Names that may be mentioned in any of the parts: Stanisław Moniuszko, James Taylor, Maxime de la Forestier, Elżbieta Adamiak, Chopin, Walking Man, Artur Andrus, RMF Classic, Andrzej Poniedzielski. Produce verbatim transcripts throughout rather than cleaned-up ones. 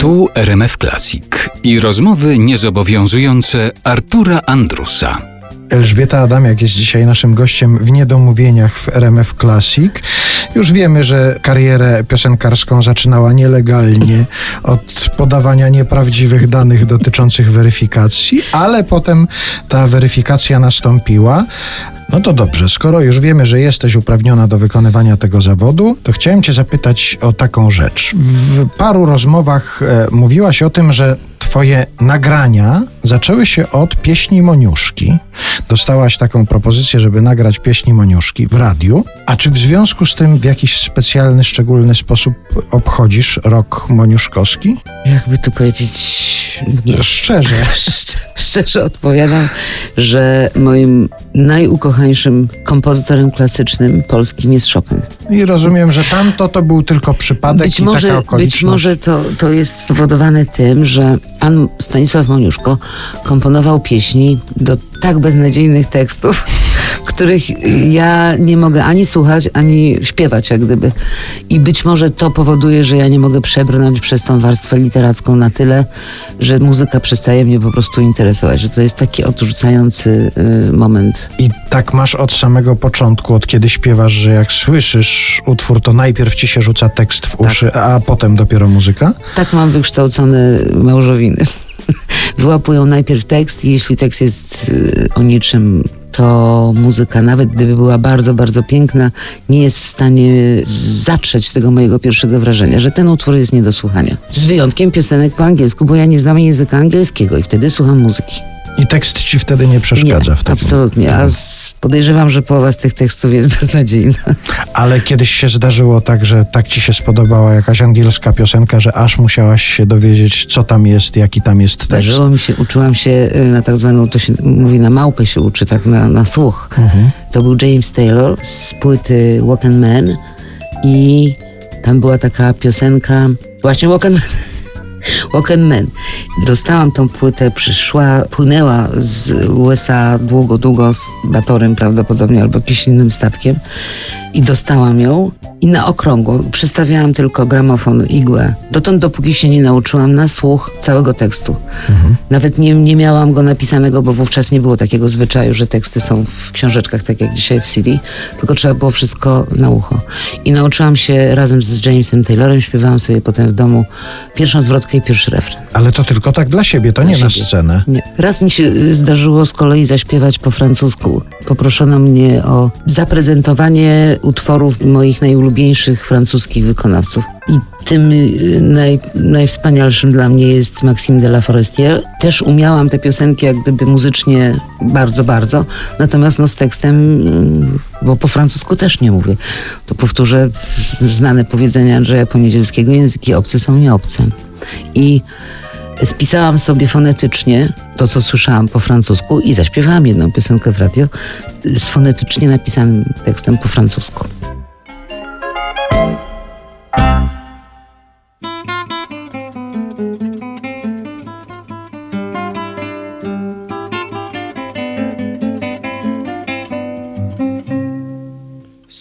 Tu R M F Classic i rozmowy niezobowiązujące Artura Andrusa. Elżbieta Adamiak jest dzisiaj naszym gościem w Niedomówieniach w R M F Classic. Już wiemy, że karierę piosenkarską zaczynała nielegalnie, od podawania nieprawdziwych danych dotyczących weryfikacji, ale potem ta weryfikacja nastąpiła. No to dobrze, skoro już wiemy, że jesteś uprawniona do wykonywania tego zawodu, to chciałem cię zapytać o taką rzecz. W paru rozmowach e, mówiłaś o tym, że twoje nagrania zaczęły się od pieśni Moniuszki. Dostałaś taką propozycję, żeby nagrać pieśni Moniuszki w radiu. A czy w związku z tym w jakiś specjalny, szczególny sposób obchodzisz rok moniuszkowski? Jakby tu powiedzieć... Nie. Szczerze. Szczerze odpowiadam, że moim najukochańszym kompozytorem klasycznym polskim jest Chopin. I rozumiem, że tamto to był tylko przypadek być i może, taka okoliczność. Być może to, to jest spowodowane tym, że pan Stanisław Moniuszko komponował pieśni do tak beznadziejnych tekstów, których ja nie mogę ani słuchać, ani śpiewać jak gdyby. I być może to powoduje, że ja nie mogę przebrnąć przez tą warstwę literacką na tyle, że muzyka przestaje mnie po prostu interesować, że to jest taki odrzucający y, moment. I tak masz od samego początku, od kiedy śpiewasz, że jak słyszysz utwór, to najpierw ci się rzuca tekst w uszy, tak. A potem dopiero muzyka? Tak mam wykształcone małżowiny. Wyłapują najpierw tekst i jeśli tekst jest y, o niczym, to muzyka, nawet gdyby była bardzo, bardzo piękna, nie jest w stanie zatrzeć tego mojego pierwszego wrażenia, że ten utwór jest nie do słuchania. Z wyjątkiem piosenek po angielsku, bo ja nie znam języka angielskiego i wtedy słucham muzyki. I tekst ci wtedy nie przeszkadza? Nie, w takim... absolutnie. A z... podejrzewam, że połowa z tych tekstów jest beznadziejna. Ale kiedyś się zdarzyło tak, że tak ci się spodobała jakaś angielska piosenka, że aż musiałaś się dowiedzieć, co tam jest, jaki tam jest tekst? Zdarzyło mi się, uczyłam się na tak zwaną, to się mówi na małpę się uczy, tak na, na słuch. Mhm. To był James Taylor z płyty Walking Man i tam była taka piosenka, właśnie Walking Man. Walking Man. Dostałam tą płytę, przyszła, płynęła z U S A długo, długo z batorem prawdopodobnie albo pieśninym statkiem i dostałam ją i na okrągło przystawiałam tylko gramofon, igłę. Dotąd, dopóki się nie nauczyłam na słuch całego tekstu. Mhm. Nawet nie, nie miałam go napisanego, bo wówczas nie było takiego zwyczaju, że teksty są w książeczkach, tak jak dzisiaj w C D, tylko trzeba było wszystko na ucho. I nauczyłam się razem z Jamesem Taylorem, śpiewałam sobie potem w domu pierwszą zwrotkę i pierwszy refren. Ale to tylko tak dla siebie, to dla nie siebie. Na scenę. Nie. Raz mi się zdarzyło z kolei zaśpiewać po francusku. Poproszono mnie o zaprezentowanie utworów moich najulubieńszych francuskich wykonawców. I tym naj, najwspanialszym dla mnie jest Maxime de la Forestier. Też umiałam te piosenki jak gdyby muzycznie bardzo, bardzo. Natomiast no z tekstem, bo po francusku też nie mówię. To powtórzę znane powiedzenie Andrzeja Poniedzielskiego, języki obce są nieobce. I spisałam sobie fonetycznie to, co słyszałam po francusku i zaśpiewałam jedną piosenkę w radio z fonetycznie napisanym tekstem po francusku.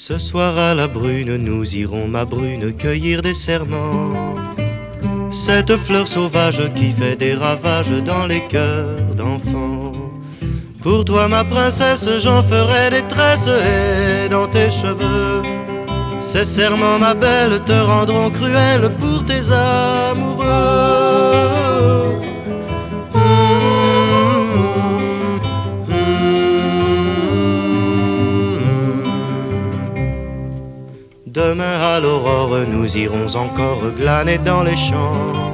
Ce soir à la brune, nous irons, ma brune, cueillir des serments. Cette fleur sauvage qui fait des ravages dans les cœurs d'enfants. Pour toi, ma princesse, j'en ferai des tresses et dans tes cheveux. Ces serments, ma belle, te rendront cruelle pour tes amoureux. Demain à l'aurore, nous irons encore glaner dans les champs,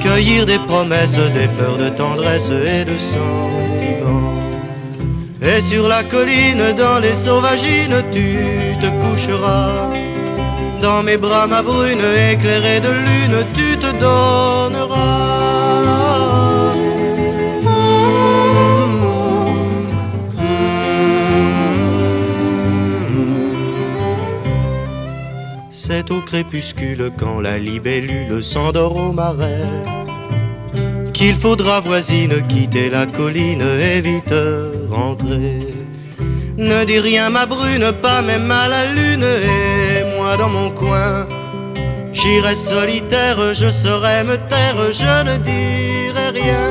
cueillir des promesses, des fleurs de tendresse et de sentiments. Et sur la colline, dans les sauvagines, tu te coucheras. Dans mes bras, ma brune, éclairée de lune, tu te donneras. C'est au crépuscule quand la libellule s'endort au marais qu'il faudra voisine quitter la colline et vite rentrer. Ne dis rien ma brune, pas même à la lune et moi dans mon coin. J'irai solitaire, je saurai me taire, je ne dirai rien.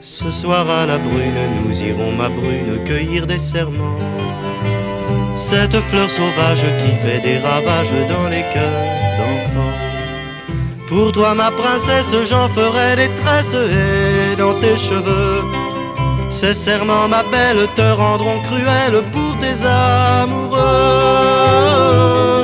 Ce soir à la brune, nous irons, ma brune, cueillir des serments. Cette fleur sauvage qui fait des ravages dans les cœurs d'enfants. Pour toi ma princesse, j'en ferai des tresses et dans tes cheveux. Ces serments, ma belle, te rendront cruelle pour tes amoureux.